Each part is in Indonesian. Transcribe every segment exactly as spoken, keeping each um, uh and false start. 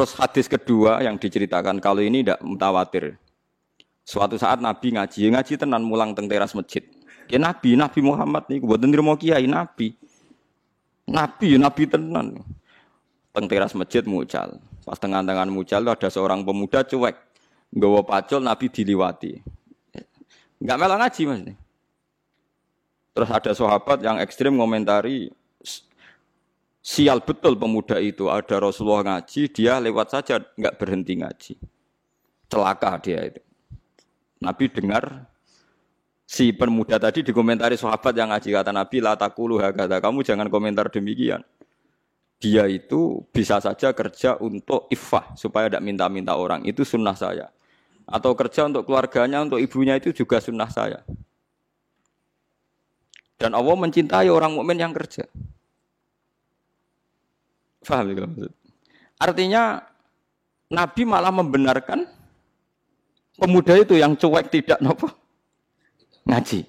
Terus hadis kedua yang diceritakan, kalau ini tidak mutawatir. Suatu saat Nabi ngaji, ngaji tenan mulang teng teras masjid. Ya Nabi, Nabi Muhammad nih, buatan diri mau kiai Nabi. Nabi, Nabi tenan. Teng teras masjid mucal. Pas tengah-tengah mucal ada seorang pemuda cuek, nggawa pacul, Nabi diliwati. Enggak melok ngaji mas. Terus ada sahabat yang ekstrim komentari. Sial betul pemuda itu, ada Rasulullah ngaji, dia lewat saja, enggak berhenti ngaji. Celaka dia itu. Nabi dengar, si pemuda tadi dikomentari sahabat yang ngaji, kata Nabi, la taqulu hakadza, kamu jangan komentar demikian. Dia itu bisa saja kerja untuk iffah, supaya tidak minta-minta orang, itu sunnah saya. Atau kerja untuk keluarganya, untuk ibunya itu juga sunnah saya. Dan Allah mencintai orang mukmin yang kerja. Faham juga maksud. Artinya Nabi malah membenarkan pemuda itu yang cuek tidak nopo ngaji.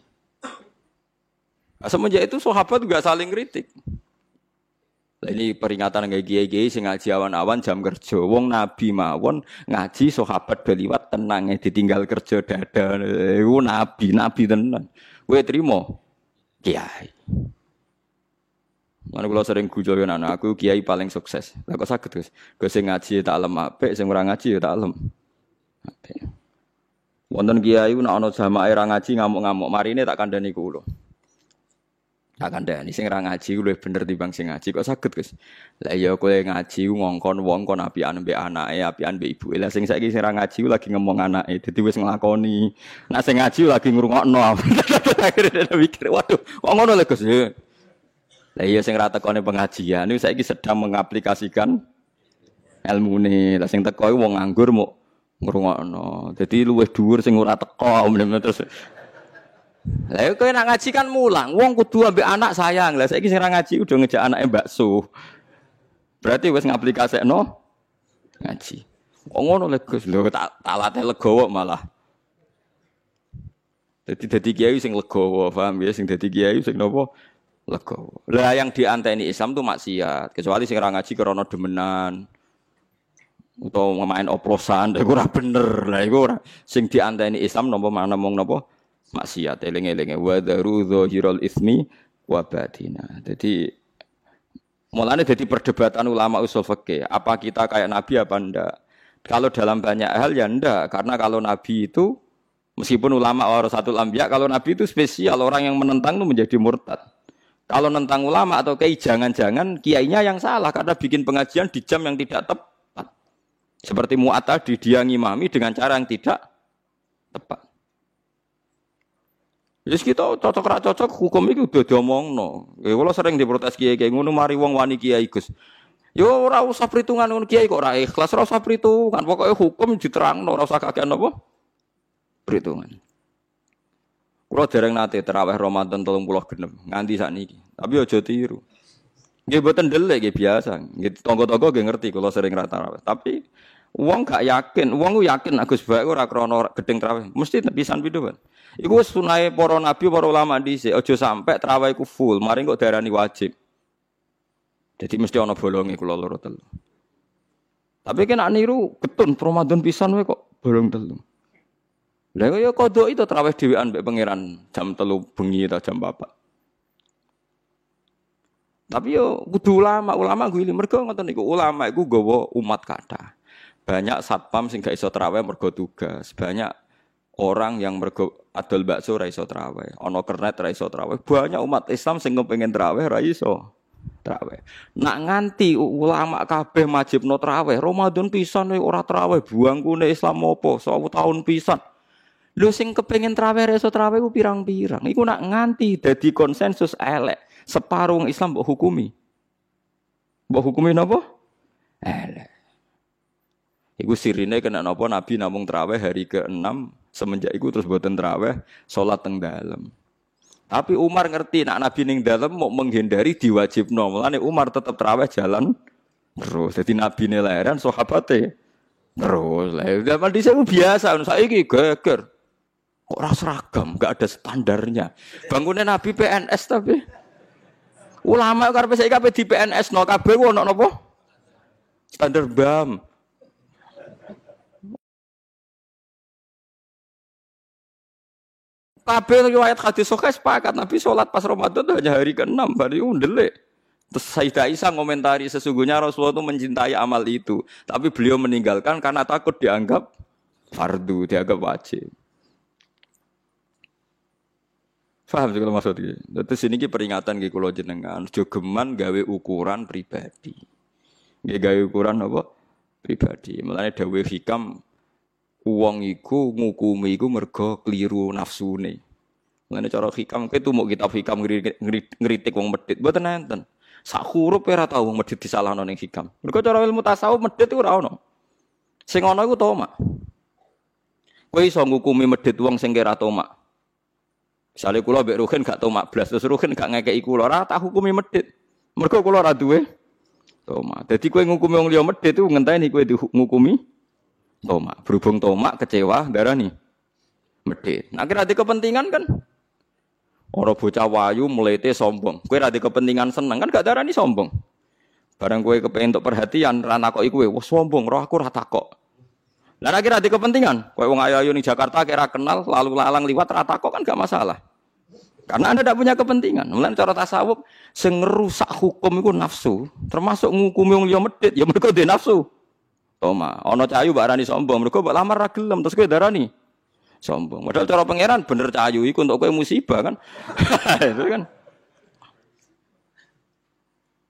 Nah, semenjak itu sahabat juga saling kritik. Nah, ini peringatan kayak kiai-kiai sing ngaji awan-awan jam kerja. Wong Nabi mawon ngaji sahabat beliwat tenang ditinggal kerja dada. Iku Nabi, Nabi tenan. Kowe trimo kiai. Mana kalau sering gujo yo nana, aku kiai paling sukses. Tak kok sakit guys. Gue sing ngaji tak alem apik, sing ora ngaji tak alem. Apik. Wonten kiai nek ana jamaah ora ngaji ngamuk-ngamuk, marine tak kandhani kulo. Tak kandhani sing ora ngaji kuwi luwih bener timbang sing ngaji. Kok sakit guys. Lah iya kowe ngaji ngongkon wong kon apian mbek anake, apian mbek ibuke. Lah sing saiki sing ora ngaji lagi ngomong anake. Dadi wis nglakoni. Nek sing ngaji lagi ngrungokno. Akhire mikir, waduh, kok ngono lho Gus. Lah iya sing ra tekone pengajian niku saiki sedang mengaplikasikan ilmune. Lah sing teko wong nganggur muk ngrungokno. Dadi luwih dhuwur sing ora teko bener-bener terus. Lah yo kowe nek ngaji kan mulang, wong kudu ambek anak sayang. Lah saiki sing ra ngaji udah ngejak anake bakso. Berarti wis ngaplikasekno ngaji. Kok ngono lho Gus, lho tak talate legowo malah. Dadi dadi kiai sing legowo, paham ya sing dadi kiai sing nopo? Legowo. Lah yang dianteni Islam itu maksiat, kecuali sing ora ngaji krana demenan utawa main oplosan, iku ora bener. Lah iku ora sing dianteni Islam napa namung napa maksiat. Eling-elinge wa daru zahiral ismi wa batina. Dadi mulane dadi perdebatan ulama usul fikih, apa kita kayak Nabi apa ndak? Kalau dalam banyak hal ya ndak, karena kalau Nabi itu meskipun ulama warasatul anbiya, kalau Nabi itu spesial, orang yang menentang itu menjadi murtad. Kalau nentang ulama atau kiai, jangan-jangan kiainya yang salah karena bikin pengajian di jam yang tidak tepat. Seperti Mu'ad tadi, dia ngimami dengan cara yang tidak tepat. Terus kita cocok-cocok hukum itu udah diomongno. Ya kalau sering diprotes kiai-kiai ngono mari wong wani kiai Gus. Ya ora usah perhitungan ngono kiai kok ora ikhlas, ora usah perhitungan, pokoknya hukum diterangno, ora usah kakean apa? Perhitungan. Kulo dereng nate tarawih Ramadan tiga puluh enam nganti sakniki. Tapi aja tiru. Nggih mboten ndelik nggih biasa. Nggih tangga-tangga nggih ngerti kulo sering ra tarawih. Tapi wong gak yakin, wong ku yakin Agus Bae ora krana gedeng tarawih. Mesti pisan pindho, Pak. Iku wis sunahe para nabi, para ulama dhisik. Aja sampe tarawih ku full, mari kok diarani wajib. Jadi mesti ana bolonge kulo loro telu. Tapi kena niru getun Ramadan pisan wae kok bolong telu. Lha kaya kodok itu tarawih dhewean mbek pangeran jam telu bengi ta jam papat. Tapi yo kudu ulama, ulama guili mergo ngoten niku ulama iku nggawa umat kathah. Banyak satpam sing gak iso tarawih mergo tugas, banyak orang yang mergo adol bakso ra iso tarawih, ana kernet ra iso tarawih. Banyak umat Islam sing kepengin tarawih ra iso tarawih. Nak nganti ulama kabeh wajibno tarawih, Ramadan pisan ora tarawih, buangkune Islam opo? satu tahun pisan. Lu sing kepengin traweh iso traweh ku pirang-pirang. Iku nak nganti dadi konsensus elek, separuh Islam mbok hukumi. Mbok hukumi napa? Elek. Iku sirine kena napa Nabi namung traweh hari keenam semenjak iku terus boten traweh salat teng dalem. Tapi Umar ngerti nak Nabi ning dalem mau menghindari diwajibno. Mulane Umar tetep traweh jalan terus. Dadi Nabi ne lahiran sahabate terus. Lah zaman dhisik ku biasa, saiki geger. Kok ora seragam, enggak ada standarnya. Bangune Nabi P N S tapi ulama karepe saiki kabeh di P N S no kabeh ono napa? Standar B A M. Kabeh riwayat hadis sahih sepakat Nabi salat pas Ramadan itu hanya hari keenam, berarti ndelik. Terus Sayyidah Aisyah komentari sesungguhnya Rasulullah itu mencintai amal itu, tapi beliau meninggalkan karena takut dianggap fardu, dianggap wajib. Faham juga maksudnya. Terus ini ki peringatan ki kula jenengan, aja geman gawe ukuran pribadi. Nggih gawe ukuran apa? Pribadi. Mulane dawuh hikam wong iku ngukumi iku mergo kliru nafsune. Mulane cara hikam kuwi tumuk kitab hikam ngritik wong medhit mboten enten. Sak huruf ora tau wong medhit disalahno ning hikam. Mergo cara ilmu tasawuf medhit ora ono. Sing ana iku tomak. Kowe iso ngukumi medhit wong sing kira tomak. Misalnya kula mbek Ruhin gak tau makblas, terus Ruhin gak ngekeki kula, ora tak hukumi medhit. Mergo kula ora duwe tomak. Dadi kowe ngukumi wong liya medhit iku ngenteni kowe ngukumi tomak. Berhubung tomak kecewa darani medhit. Nah kira ade kepentingan kan. Ora bocah wayu mlete sombong. Kowe ora ade kepentingan seneng kan gak darani sombong. Barang kowe kepengin entuk perhatian ra nakoki kowe, wah sombong, roh aku ra takok. Lah kira di kepentingan, kowe wong ayu-ayu ning Jakarta kira kenal lalu lalang liwat rata kok kan gak masalah. Karena Anda ndak punya kepentingan. Mulane cara tasawuf sing ngrusak hukum iku nafsu, termasuk ngukumi wong liya medhit ya mergo dhe nafsu. Toma, ana cahayu mbak arani sombong, mergo mbak lamar ra gelem terus kowe darani sombong. Padahal cara pangeran bener cahayu iku untuk kowe musibah kan. Itu kan.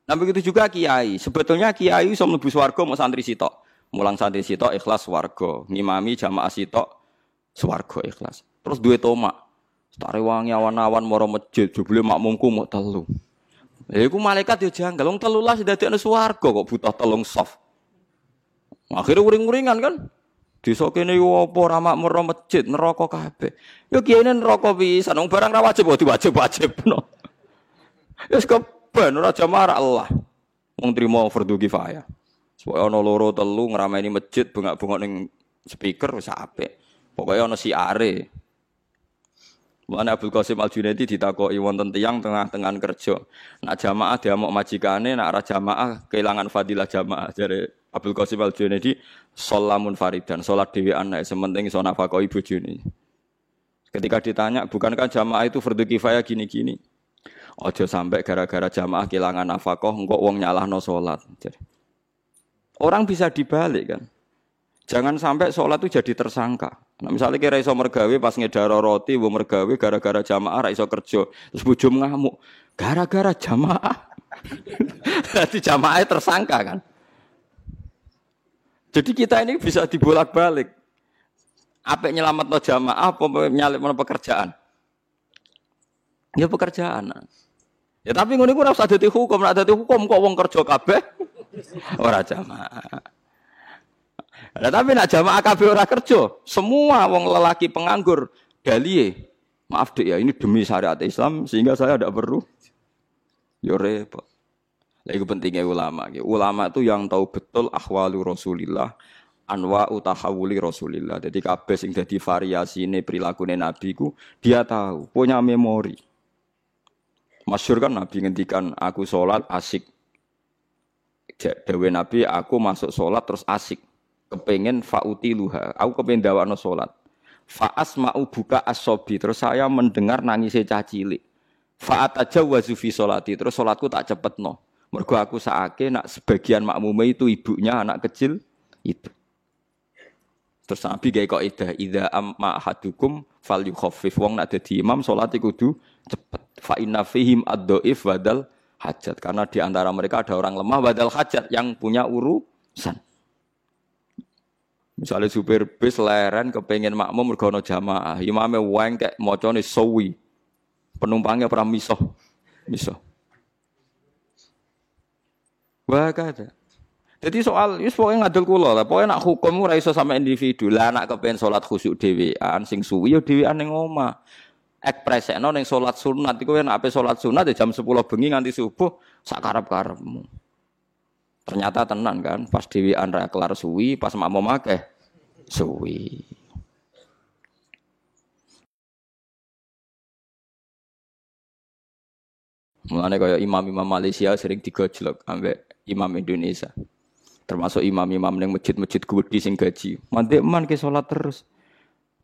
Nah begitu juga kiai, sebetulnya kiai iso mlebu swarga mok santri sitok. Mulang santri sitok ikhlas warga, ngimami jamaah sitok swarga ikhlas. Terus duwe tomak. Setare wangi awan-awan mara masjid, jebule makmumku mok telu. Lha iku malaikat yo janggal, wong telulas dadekne swarga kok butuh telung soft. Akhire uring-uringan kan. Desa kene yo apa ora makmur masjid, neraka kabeh. Yo kiyaine neraka pisan, wong barang ra wajib kok diwajib-wajibno. Wis keben ora jamaah ra Allah. Wong trimo fardhu kifayah. Supaya ana loro telu ngrameni masjid bengak-bengok ning speaker wis apik. Pokoke ana siare. Mulane Abdul Qasim Al-Junaidi ditakoki wonten tiyang tengah-tengahan kerja. Nak jamaah diamuk majikane, nak ora jamaah kehilangan fadilah jamaah. Jare Abdul Qasim Al-Junaidi sholamun faridan, salat dhewean nek sementing iso nafkahi bojone. Ketika ditanya, bukankah jamaah itu fardhu kifayah gini-gini? Aja sampai gara-gara jamaah kehilangan nafkah engko wong nyalahno salat. Orang bisa dibalik kan. Jangan sampai sholat itu jadi tersangka. Nah, misalnya kira iso mergawe pas ngedaro roti, wo mergawe gara-gara jamaah ra iso kerja, terus bojo ngamuk. Gara-gara jamaah. Jadi jamaahnya tersangka kan. Jadi kita ini bisa dibolak-balik. Apik nyelametno jamaah apa nyalekno pekerjaan? Ya pekerjaan. Ya tapi ngene iku ora usah dadi hukum, ora dadi hukum kok wong kerja kabeh. Ora jamaah. Lah tapi nak jamaah kabeh ora kerja, semua wong lelaki penganggur daliye. Maaf Dik ya, ini demi syariat Islam sehingga saya ndak perlu. Yo repot. Lah iku pentingnya ulama. Ulama itu yang tahu betul ahwalu Rasulillah, anwa utahawuli Rasulillah. Jadi kabeh sing dadi variasine prilakune Nabi ku dia tahu, punya memori. Masyhur kan Nabi ngendikan aku salat asik. Dewe Nabi, aku masuk sholat terus asik. Kepengen fa'uti luha. Aku kepengen dawakno sholat. Fa'as ma'u buka as-sobi. Terus saya mendengar nangisnya cah cilik. Fa'at aja wazufi sholati. Terus sholatku tak cepet no. Mergo aku saake nak sebagian makmumnya itu ibunya anak kecil. Itu. Terus Nabi gaya kok idah. Idah amma ahadukum fal yukhafif. Wong nak dadi imam sholati kudu cepet. Fa'inna fihim ad-do'if badal hajat, karena di antara mereka ada orang lemah badal hajat yang punya urusan. Misalnya supir bis leren kepengen makmum mergo ana jamaah, imame wengkek macane sowi. Penumpangnya ora misah. Misah. Wah kada. Dadi soal wis pokoke ngadul kula, pokoke nak hukum ora iso sampe individu. Lah nak kepengen salat khusyuk dhewean sing suwi ya dhewean ning omah. Ek presekno ning salat sunat iku yen ape salat sunat ya jam sepuluh bengi nganti subuh sak karep-karepmu. Ternyata tenan kan, pas dhewean ra kelar suwi, pas makmum akeh suwi. Mulane kaya imam-imam Malaysia sering digojlok ambek imam Indonesia. Termasuk imam-imam ning masjid-masjid gede sing gaji. Mandek man ke salat terus.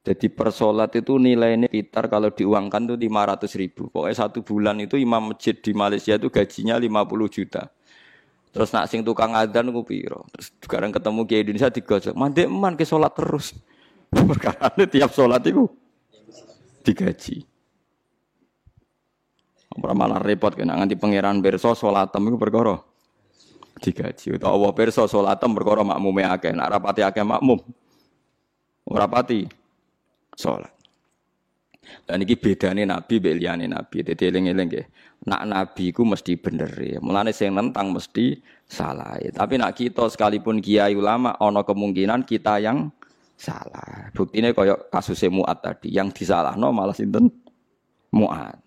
Jadi per sholat itu nilainya sekitar kalau diuangkan itu lima ratus ribu. Pokoknya satu bulan itu imam masjid di Malaysia itu gajinya lima puluh juta. Terus nak sing tukang adzan ku piro. Terus sekarang ketemu kiai Indonesia digojok. Mandek man ke sholat terus. Perkarane tiap sholat itu digaji. Ora malah repot kena nganti pangeran pirsa sholatem iku perkara digaji. Utawa Allah pirsa sholatem perkara makmume akeh. Nak rapati akeh makmum. Ora pati sholat. Dan ini bedanya Nabi mbek liyane Nabi. Dadi eling-eling nggih. Nak Nabi ku mesti bener ya. Mulane sing nentang mesti salah. Ya. Tapi nak kita sekalipun kiai ulama ana kemungkinan kita yang salah. Buktine kaya kasus Mu'ad tadi. Yang disalahno malah sinten? Mu'ad.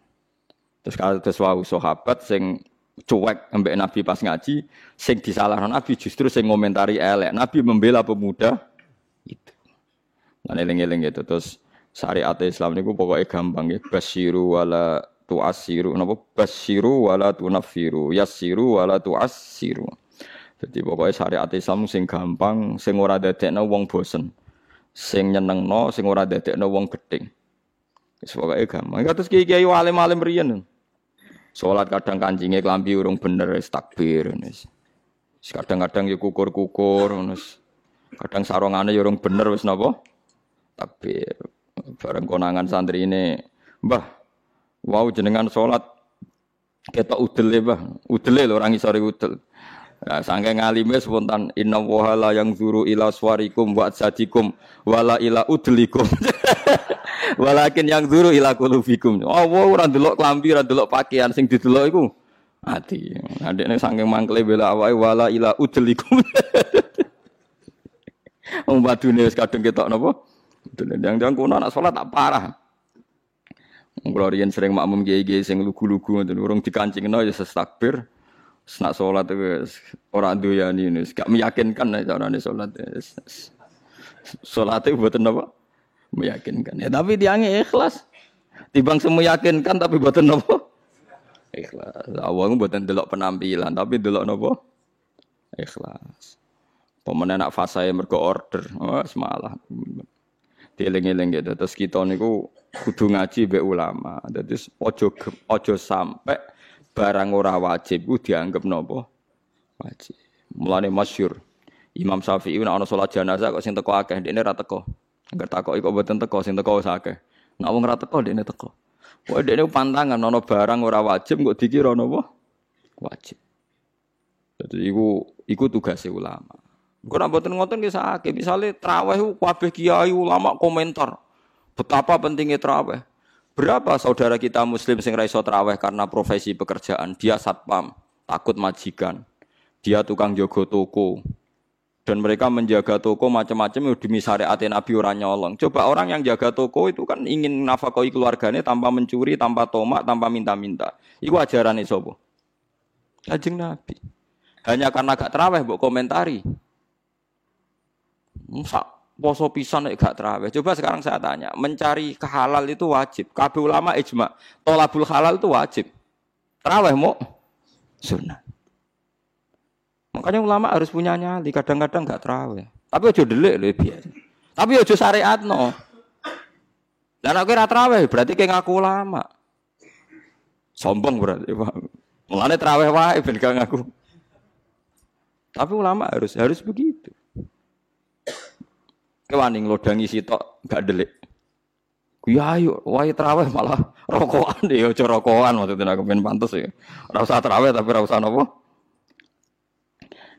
Terus kalau terus wau sahabat sing cuek mbek Nabi pas ngaji, sing disalahno Nabi justru sing ngomentari elek. Nabi membela pemuda itu. Ngeling-ngeling gitu. Terus syariat Islam niku pokoknya gampang ya. Basiru wala tu'asiru. Napa? Basiru wala tunafiru. Yassiru wala tu'asiru. Jadi pokoknya syariat Islam sing gampang, sing ora dadekno wong bosen. Sing nyenengno, sing ora dadekno wong gething. Wis pokoknya gampang. Kados kiai-kiai alim-alim riyen. Salat kadang kancinge klambi urung bener wis takbir ngono wis. Kadang-kadang ya kukur-kukur ngono wis. Kadang sarungane ya urung bener wis napa? Takbir. Bareng konangan santri ini, mbah, wow jenengan sholat, ketok udel ya mbah, udel lho orang isori udel. Nah, sangke ngalime spontan, inna wahala yang zuru ila suarikum wa adsadikum, wala ila udelikum, walakin yang zuru ila kulubikum. Oh wow, orang delok klambi, orang delok pakaian, sing didelok iku ati. Adiknya sangke mangkle bela awake, wala ila udelikum. Wong badune wis kadung ketok napa? Yang-yang kono anak sholat tak parah. Nglorian sering makmum kiai-kiai sing lugu-lugu ngoten urung dikancingno ya ses takbir. Senak sholat wis ora doyani wis gak meyakinkan carane sholat. Sholate mboten napa meyakinkan. Ya tapi tiange ikhlas. Timbang semu meyakinkan tapi mboten napa ikhlas. Awang mboten delok penampilan tapi delok napa ikhlas. Pemene nak fasae mergo order. Oh semalah. Eling-eling gitu. Terus kita niku kudu ngaji mbek ulama. Dadi ojo ojo sampai barang ora wajib ku dianggap napa wajib. Mulane masyhur Imam Syafi'i nek ana salat jenazah kok sing teko akeh ndekne ra teko. Engger takoki kok mboten teko sing teko akeh. Nek wong ra teko ndekne teko. Pokoke ndekne pantangan ana barang ora wajib kok dikira napa wajib. Dadi iku iku tugas ulama. Kurang boten ngoten nggih sak akeh. Misale traweh kabeh kiai ulama komentar betapa pentingnya traweh. Berapa saudara kita muslim sing ra iso traweh karena profesi pekerjaan, dia satpam, takut majikan. Dia tukang jaga toko. Dan mereka menjaga toko macam-macam demi syariat Nabi ora nyolong. Coba orang yang jaga toko itu kan ingin nafkahi keluargane tanpa mencuri, tanpa tomak, tanpa minta-minta. Iku ajarane sapa? Kanjeng Nabi. Hanya karena gak traweh mbok komentari. Sak poso pisan nek gak tarawih. Coba sekarang saya tanya, mencari kehalal itu wajib. Kabeh ulama ijma, thalabul halal itu wajib. Tarawih mu sunah. Makanya ulama harus punya nyali, kadang-kadang gak tarawih. Tapi aja delik lho biasa. Tapi aja syariatno. Lah nek kowe ora tarawih berarti kowe ngaku ulama. Sombong berarti, Pak. Mulane tarawih wae ben gak ngaku. Tapi ulama harus harus begitu. Wani nglodangi sitok gak delik. Kiai wae traweh malah rokokan ya aja rokokan maksud aku ben pantes ya. Ora usah traweh tapi ora usah napa.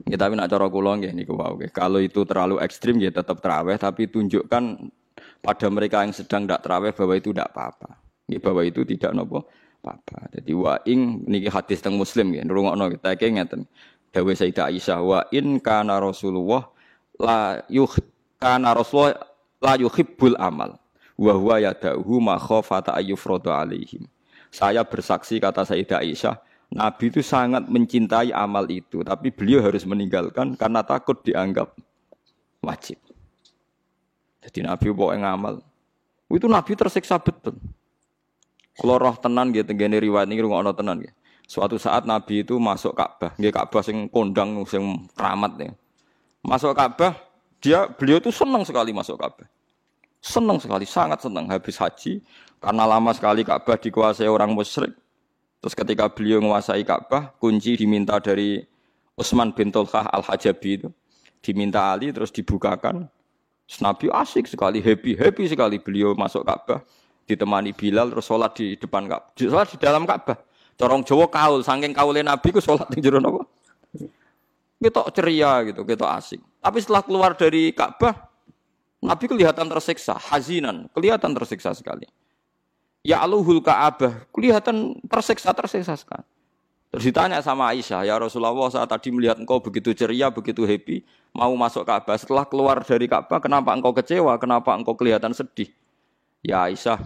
Nggih tapi nek cara kula nggih niku wae nggih. Kalau itu terlalu ekstrim ya tetap traweh tapi tunjukkan pada mereka yang sedang ndak traweh bahwa itu ndak apa-apa. Nggih bahwa itu tidak napa apa-apa. Jadi wa ing niki hadis teng Muslim nggih nurungokno kita iki ngeten. Dawuh Sayyidah Aisyah wa in kana Rasulullah la yuh karena Rasulullah la yuhibbul amal wa huwa yada'uhu ma khafata ayyufradu alaihim. Saya bersaksi kata Sayyidah Aisyah, Nabi itu sangat mencintai amal itu, tapi beliau harus meninggalkan karena takut dianggap wajib. Jadi Nabi pokoknya ngamal. Itu Nabi tersiksa betul. Kalau roh tenan gitu, gini riwayat ini ngomong tenan gitu. Suatu saat Nabi itu masuk Ka'bah, gitu Ka'bah sing kondang, sing keramat nih. Masuk Ka'bah. Dia beliau itu senang sekali masuk Ka'bah. Senang sekali, sangat senang habis haji. Karena lama sekali Ka'bah dikuasai orang musyrik. Terus ketika beliau menguasai Ka'bah, kunci diminta dari Utsman bin Tulhah Al-Hajabi itu. Diminta Ali, terus dibukakan. Terus Nabi asik sekali, happy-happy sekali beliau masuk Ka'bah. Ditemani Bilal, terus sholat di depan Ka'bah. Sholat di dalam Ka'bah. Corong Jawa kaul, saking kaulnya Nabi ku sholat di jero napa. Kita ceria gitu, kita asik. Tapi setelah keluar dari Ka'bah, Nabi kelihatan tersiksa, hazinan, kelihatan tersiksa sekali. Ya aluhul Ka'bah, kelihatan tersiksa, tersiksa sekali. Terus ditanya sama Aisyah, ya Rasulullah, saya tadi melihat engkau begitu ceria, begitu happy, mau masuk Ka'bah. Setelah keluar dari Ka'bah, kenapa engkau kecewa, kenapa engkau kelihatan sedih? Ya Aisyah,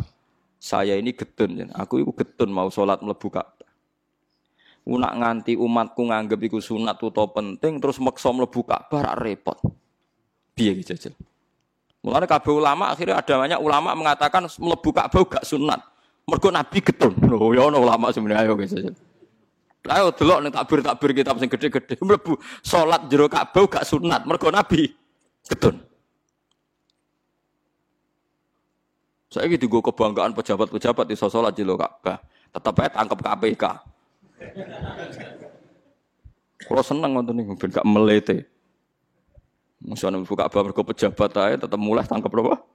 saya ini getun, aku itu getun mau sholat mlebu Ka'bah. Unak nganti umatku nganggep iku sunat utawa penting terus meksa mlebu Ka'bah rak repot. Piye iki jajal? Mulane kabeh ulama akhirnya ada banyak ulama mengatakan mlebu Ka'bah gak sunat. Mergo Nabi getun. Lho ya ono ulama sebenarnya ayo guys. Ayo delok ning takbir-takbir kitab sing gedhe-gedhe mlebu salat jero Ka'bah gak sunat mergo Nabi getun. Saiki digo kebanggaan pejabat-pejabat iso salat jero Ka'bah. Tetep ae tangkep K P K. Kalau senang nonton ini, ben gak melete. Musuhan buka kabar ke pejabat aja, tetap mulai tangkap berapa?